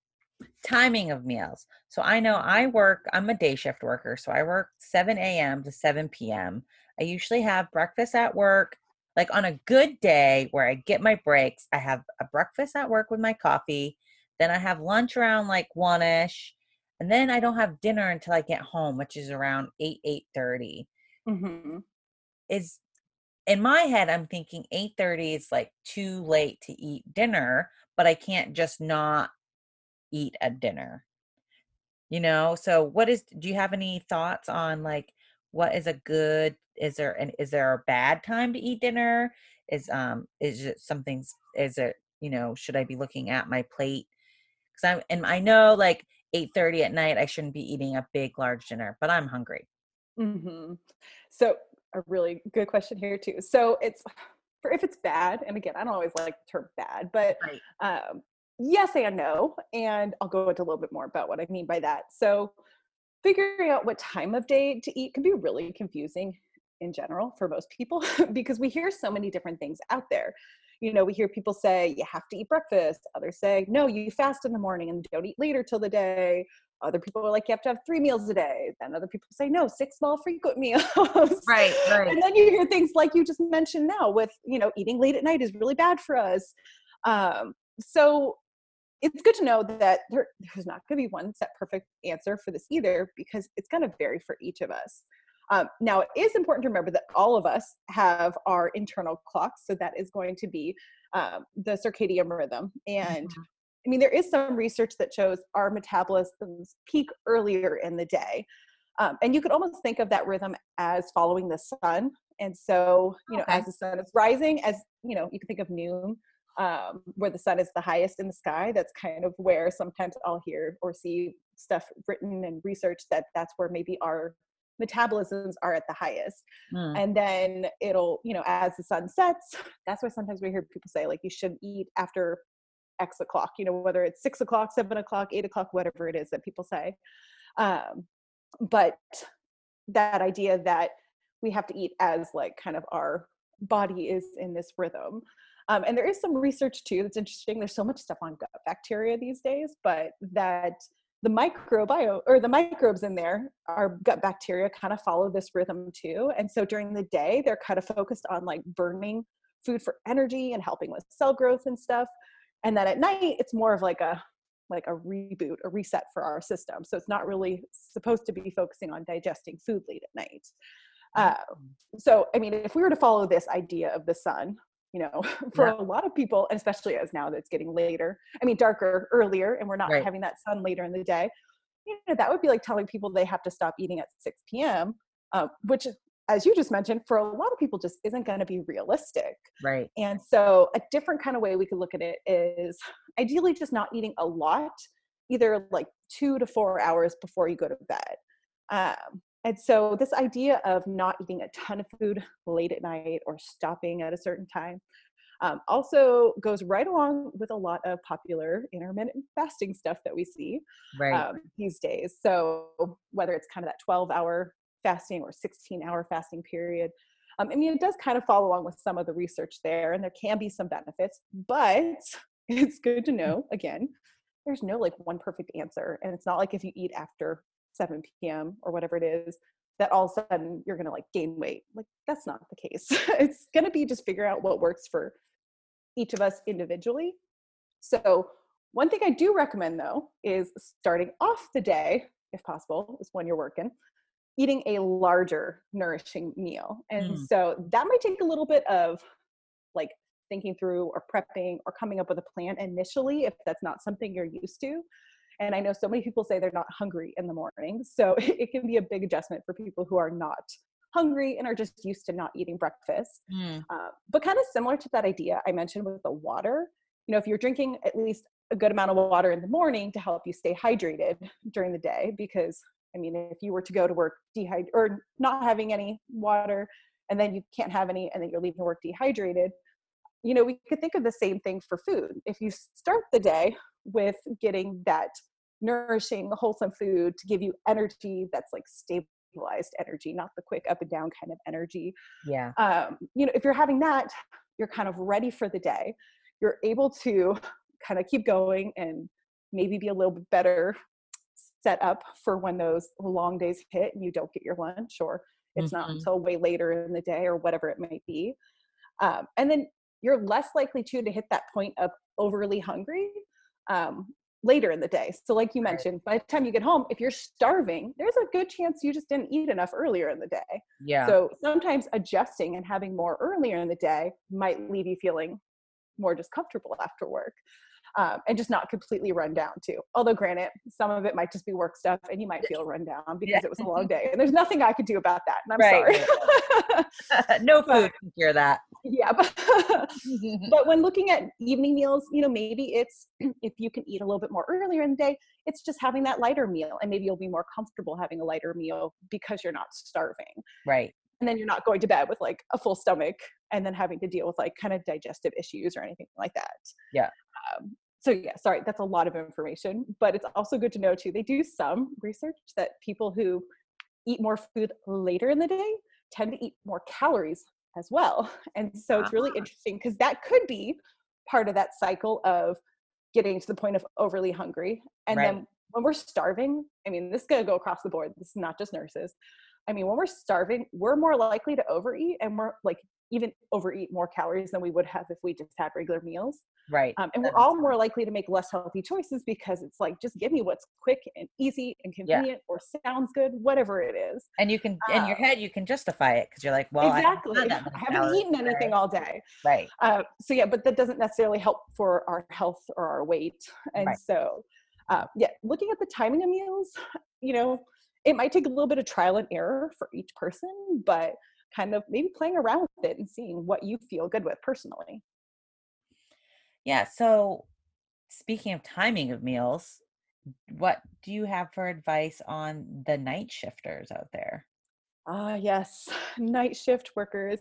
timing of meals. So I know I work, I'm a day shift worker. So I work seven a.m. to seven p.m. I usually have breakfast at work. Like on a good day where I get my breaks, I have a breakfast at work with my coffee. Then I have lunch around like one-ish. And then I don't have dinner until I get home, which is around eight, eight thirty. Mm-hmm. Is in my head, I'm thinking eight thirty is like too late to eat dinner, but I can't just not eat a dinner, you know? So what is, do you have any thoughts on like, what is a good, is there an, is there a bad time to eat dinner? Is, um, is it something, is it, you know, should I be looking at my plate? Cause I'm, and I know like eight thirty at night, I shouldn't be eating a big, large dinner, but I'm hungry. Mm-hmm. So, a really good question here too. So it's for if it's bad, and again, I don't always like the term bad, but right. um, yes and no, and I'll go into a little bit more about what I mean by that. So figuring out what time of day to eat can be really confusing in general for most people, because we hear so many different things out there. You know, we hear people say, you have to eat breakfast. Others say, no, you fast in the morning and don't eat later till the day. Other people are like, you have to have three meals a day. Then other people say, no, six small frequent meals. Right, right. And then you hear things like you just mentioned now with, you know, eating late at night is really bad for us. Um, so it's good to know that there, there's not going to be one set perfect answer for this either, because it's going to vary for each of us. Um, now, it is important to remember that all of us have our internal clocks. So that is going to be um, the circadian rhythm. And mm-hmm. I mean, there is some research that shows our metabolisms peak earlier in the day. Um, and you could almost think of that rhythm as following the sun. And so, you know, okay. as the sun is rising, as, you know, you can think of noon, um, where the sun is the highest in the sky. That's kind of where sometimes I'll hear or see stuff written and researched that that's where maybe our metabolisms are at the highest. Mm. And then it'll, you know, as the sun sets, that's why sometimes we hear people say, like, you shouldn't eat after X o'clock, you know, whether it's six o'clock, seven o'clock, eight o'clock, whatever it is that people say. Um, but that idea that we have to eat as, like, kind of our body is in this rhythm. Um, and there is some research too that's interesting. There's so much stuff on gut bacteria these days, but that the microbiome or the microbes in there, our gut bacteria, kind of follow this rhythm too. And so during the day, they're kind of focused on, like, burning food for energy and helping with cell growth and stuff. And then at night, it's more of like a like a reboot, a reset for our system. So it's not really supposed to be focusing on digesting food late at night. Uh, so, I mean, if we were to follow this idea of the sun, you know, for yeah. a lot of people, and especially as now that's getting later, I mean, darker earlier, and we're not right. having that sun later in the day, you know, that would be like telling people they have to stop eating at six p.m., uh, which, as you just mentioned, for a lot of people just isn't going to be realistic. Right. And so a different kind of way we could look at it is ideally just not eating a lot, either like two to four hours before you go to bed. Um, and so this idea of not eating a ton of food late at night or stopping at a certain time um, also goes right along with a lot of popular intermittent fasting stuff that we see right. um, these days. So whether it's kind of that twelve hour fasting or sixteen hour fasting period. Um, I mean, it does kind of follow along with some of the research there, and there can be some benefits, but it's good to know, again, there's no like one perfect answer. And it's not like if you eat after seven p.m. or whatever it is, that all of a sudden you're going to like gain weight. Like, that's not the case. It's going to be just figure out what works for each of us individually. So one thing I do recommend though, is starting off the day, if possible, is when you're working, eating a larger nourishing meal. And mm. so that might take a little bit of like thinking through or prepping or coming up with a plan initially, if that's not something you're used to. And I know so many people say they're not hungry in the morning. So it can be a big adjustment for people who are not hungry and are just used to not eating breakfast. Mm. Uh, but kind of similar to that idea I mentioned with the water, you know, if you're drinking at least a good amount of water in the morning to help you stay hydrated during the day, because I mean, if you were to go to work dehydrated or not having any water, and then you can't have any, and then you're leaving work dehydrated, you know, we could think of the same thing for food. If you start the day with getting that nourishing, wholesome food to give you energy that's like stabilized energy, not the quick up and down kind of energy. Yeah. Um, you know, if you're having that, you're kind of ready for the day. You're able to kind of keep going and maybe be a little bit better set up for when those long days hit and you don't get your lunch, or it's mm-hmm. not until way later in the day or whatever it might be. Um, and then you're less likely to, to hit that point of overly hungry um, later in the day. So like you mentioned, right. by the time you get home, if you're starving, there's a good chance you just didn't eat enough earlier in the day. Yeah. So sometimes adjusting and having more earlier in the day might leave you feeling more just comfortable after work. Um, and just not completely run down too. Although granted, some of it might just be work stuff and you might feel run down because yeah. it was a long day and there's nothing I could do about that. And I'm right. sorry. No food can cure that. Yeah. But, but when looking at evening meals, you know, maybe it's, if you can eat a little bit more earlier in the day, it's just having that lighter meal, and maybe you'll be more comfortable having a lighter meal because you're not starving. Right. And then you're not going to bed with like a full stomach and then having to deal with like kind of digestive issues or anything like that. Yeah. Um, so yeah, sorry, that's a lot of information, but it's also good to know too, they do some research that people who eat more food later in the day tend to eat more calories as well. And so uh-huh. it's really interesting because that could be part of that cycle of getting to the point of overly hungry. And right. then when we're starving, I mean, this is going to go across the board. This is not just nurses. I mean, when we're starving, we're more likely to overeat, and we're like even overeat more calories than we would have if we just had regular meals. Right. Um, and that we're all sense. more likely to make less healthy choices because it's like, just give me what's quick and easy and convenient yeah. or sounds good, whatever it is. And you can, um, in your head, you can justify it because you're like, well, exactly. I haven't, had that I haven't calories, eaten anything right. all day. Right. Uh, so yeah, but that doesn't necessarily help for our health or our weight. And right. so, uh, yeah, looking at the timing of meals, you know, it might take a little bit of trial and error for each person, but kind of maybe playing around with it and seeing what you feel good with personally. Yeah. So speaking of timing of meals, what do you have for advice on the night shifters out there? Ah, uh, yes. Night shift workers.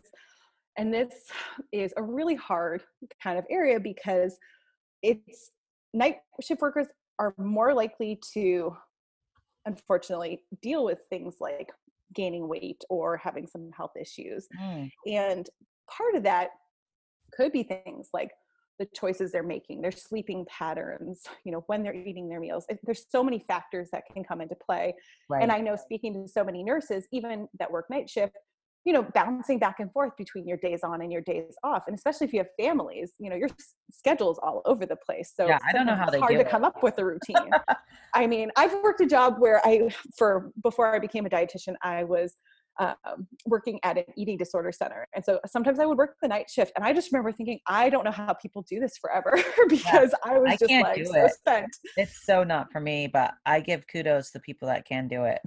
And this is a really hard kind of area because it's night shift workers are more likely to, unfortunately, deal with things like gaining weight or having some health issues. Mm. And part of that could be things like the choices they're making, their sleeping patterns, you know, when they're eating their meals. There's so many factors that can come into play. Right. And I know, speaking to so many nurses, even that work night shift, you know, bouncing back and forth between your days on and your days off. And especially if you have families, you know, your schedule's all over the place. So yeah, I don't know how they it's hard to come up with a routine. I mean, I've worked a job where I, for before I became a dietitian, I was um, working at an eating disorder center. And so sometimes I would work the night shift. And I just remember thinking, I don't know how people do this forever because yeah, I was I just like so it. spent. It's so not for me, but I give kudos to people that can do it.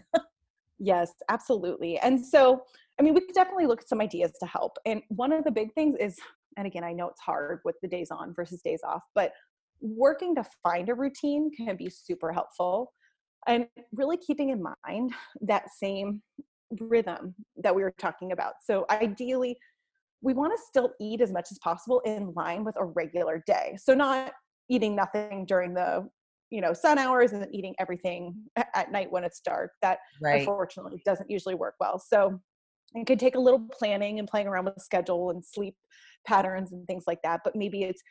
Yes, absolutely. And so, I mean, we could definitely look at some ideas to help. And one of the big things is, and again, I know it's hard with the days on versus days off, but working to find a routine can be super helpful. And really keeping in mind that same rhythm that we were talking about. So ideally, we want to still eat as much as possible in line with a regular day. So not eating nothing during the you know, sun hours and eating everything at night when it's dark. That right. unfortunately doesn't usually work well. So it could take a little planning and playing around with schedule and sleep patterns and things like that. But maybe it's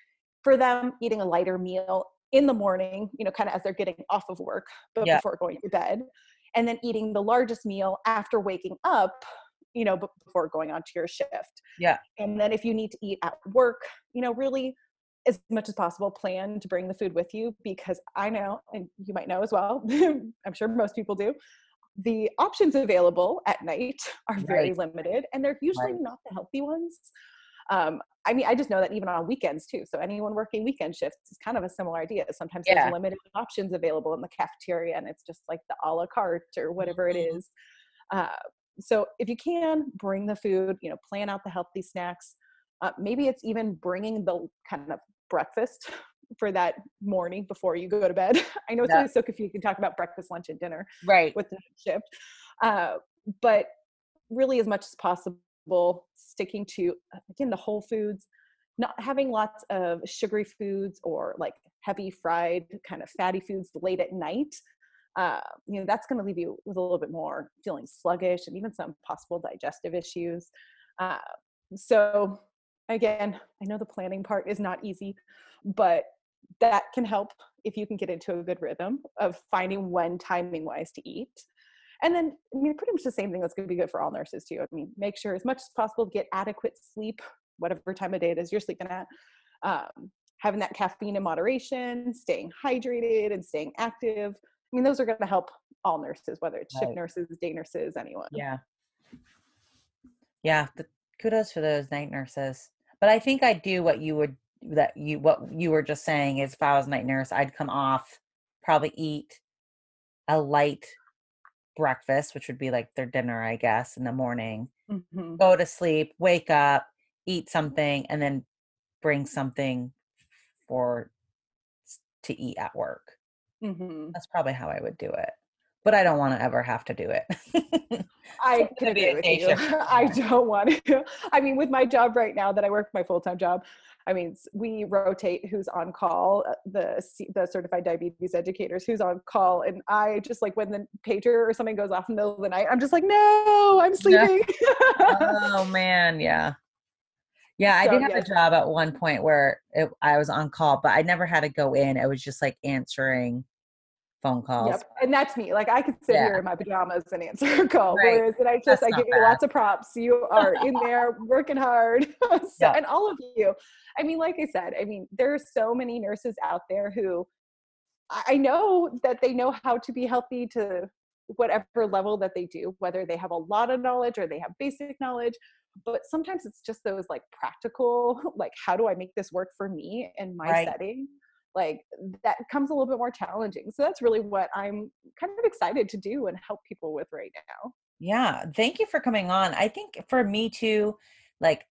for them eating a lighter meal in the morning, you know, kind of as they're getting off of work, but yeah. before going to bed, and then eating the largest meal after waking up, you know, before going on to your shift. Yeah. And then if you need to eat at work, you know, really as much as possible, plan to bring the food with you, because I know, and you might know as well, I'm sure most people do, the options available at night are very right. limited, and they're usually right. not the healthy ones. Um, I mean, I just know that even on weekends too. So anyone working weekend shifts is kind of a similar idea. Sometimes yeah. there's limited options available in the cafeteria, and it's just like the a la carte or whatever it is. Uh, so if you can, bring the food, you know, plan out the healthy snacks. Uh, maybe it's even bringing the kind of breakfast for that morning before you go to bed. I know it's yeah. always so confusing to talk about breakfast, lunch, and dinner right. with the shift. Uh, but really, as much as possible, sticking to, again, the whole foods, not having lots of sugary foods or like heavy fried kind of fatty foods late at night. Uh, you know, that's going to leave you with a little bit more feeling sluggish and even some possible digestive issues. Uh, so Again, I know the planning part is not easy, but that can help if you can get into a good rhythm of finding when timing wise to eat. And then, I mean, pretty much the same thing that's going to be good for all nurses too. I mean, make sure as much as possible to get adequate sleep, whatever time of day it is you're sleeping at, um, having that caffeine in moderation, staying hydrated and staying active. I mean, those are going to help all nurses, whether it's right. shift nurses, day nurses, anyone. Yeah. Yeah. The- kudos for those night nurses. But I think I'd do what you would, that you, what you were just saying is if I was a night nurse, I'd come off, probably eat a light breakfast, which would be like their dinner, I guess, in the morning, mm-hmm. go to sleep, wake up, eat something, and then bring something for to eat at work. Mm-hmm. That's probably how I would do it. But I don't want to ever have to do it. I could agree with you. I don't want to. I mean, with my job right now that I work, my full-time job, I mean, we rotate who's on call, the the certified diabetes educators, who's on call. And I just like when the pager or something goes off in the middle of the night, I'm just like, no, I'm sleeping. Oh, man. Yeah. Yeah. I so, did have yes. a job at one point where it, I was on call, but I never had to go in. I was just like answering phone calls. Yep. And that's me. Like I could sit yeah. here in my pajamas and answer a call. Right. Whereas and I just, that's I give bad. you lots of props. You are in there working hard. so, yeah. And all of you, I mean, like I said, I mean, there are so many nurses out there who I know that they know how to be healthy to whatever level that they do, whether they have a lot of knowledge or they have basic knowledge, but sometimes it's just those like practical, like, how do I make this work for me in my right. setting? like that comes a little bit more challenging. So that's really what I'm kind of excited to do and help people with right now. Yeah. Thank you for coming on. I think for me too, like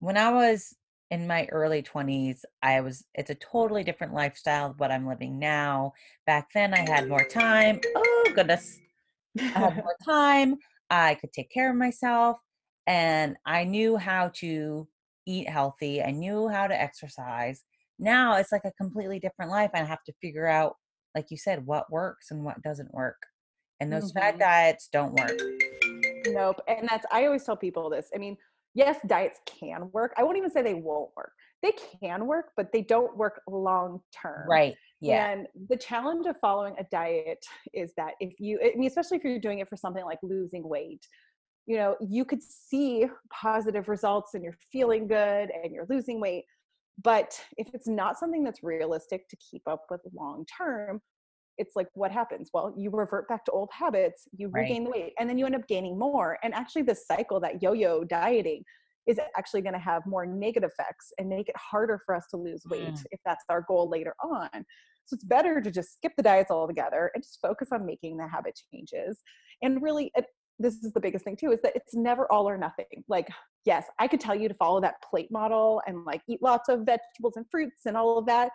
when I was in my early twenties, I was, it's a totally different lifestyle than what I'm living now. Back then I had more time. Oh goodness. I had more time. I could take care of myself and I knew how to eat healthy. I knew how to exercise. Now it's like a completely different life. I have to figure out, like you said, what works and what doesn't work. And those mm-hmm. fad diets don't work. Nope. And that's, I always tell people this. I mean, yes, diets can work. I won't even say they won't work. They can work, but they don't work long term. Right. Yeah. And the challenge of following a diet is that if you, I mean, especially if you're doing it for something like losing weight, you know, you could see positive results and you're feeling good and you're losing weight. But if it's not something that's realistic to keep up with long term, it's like, what happens? Well, you revert back to old habits, you right. regain the weight, and then you end up gaining more. And actually the cycle, that yo-yo dieting, is actually going to have more negative effects and make it harder for us to lose weight mm. if that's our goal later on. So it's better to just skip the diets altogether and just focus on making the habit changes. And really, it, this is the biggest thing too, is that it's never all or nothing. Like, yes, I could tell you to follow that plate model and like eat lots of vegetables and fruits and all of that.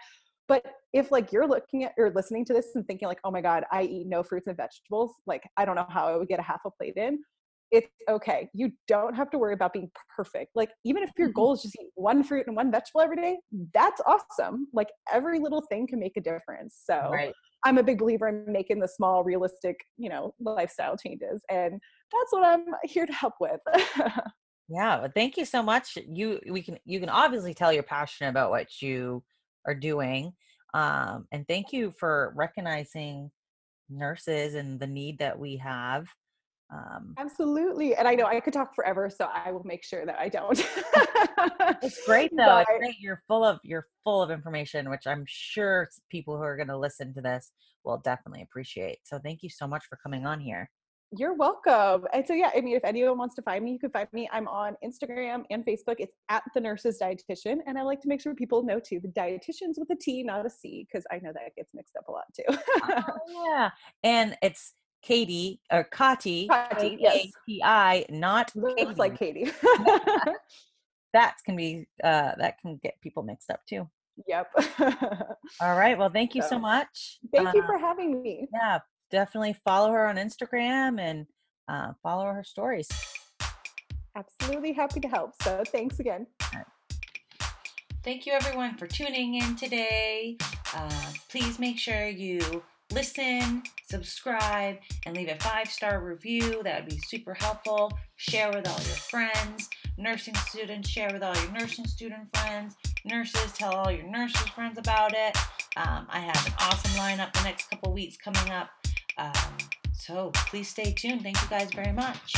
But if like you're looking at or listening to this and thinking like, oh my God, I eat no fruits and vegetables. Like, I don't know how I would get a half a plate in. It's okay. You don't have to worry about being perfect. Like, even if your goal is just eat one fruit and one vegetable every day, that's awesome. Like, every little thing can make a difference. So right. I'm a big believer in making the small, realistic, you know, lifestyle changes. And that's what I'm here to help with. Yeah. Well, thank you so much. You, we can, you can obviously tell you're passionate about what you are doing. Um, and thank you for recognizing nurses and the need that we have. Um, Absolutely. And I know I could talk forever, so I will make sure that I don't. It's great though. But, it's great. You're full of, you're full of information, which I'm sure people who are going to listen to this will definitely appreciate. So thank you so much for coming on here. You're welcome. And so, yeah, I mean, if anyone wants to find me, you can find me. I'm on Instagram and Facebook. It's at The Nurses Dietitian. And I like to make sure people know too, the dietitian's with a T, not a C, because I know that gets mixed up a lot too. Oh, yeah. And it's Kati or Kati, Kati, yes. K A T I, not Katie. Looks like Katie. That can be, uh, that can get people mixed up too. Yep. All right. Well, thank you so, so much. Thank uh, you for having me. Yeah. Definitely follow her on Instagram and uh, follow her stories. Absolutely happy to help. So thanks again. All right. Thank you everyone for tuning in today. Uh, please make sure you listen, subscribe, and leave a five-star review. That would be super helpful. Share with all your friends. Nursing students, share with all your nursing student friends. Nurses, tell all your nurses friends about it. Um, I have an awesome lineup the next couple weeks coming up. Um, so please stay tuned. Thank you guys very much.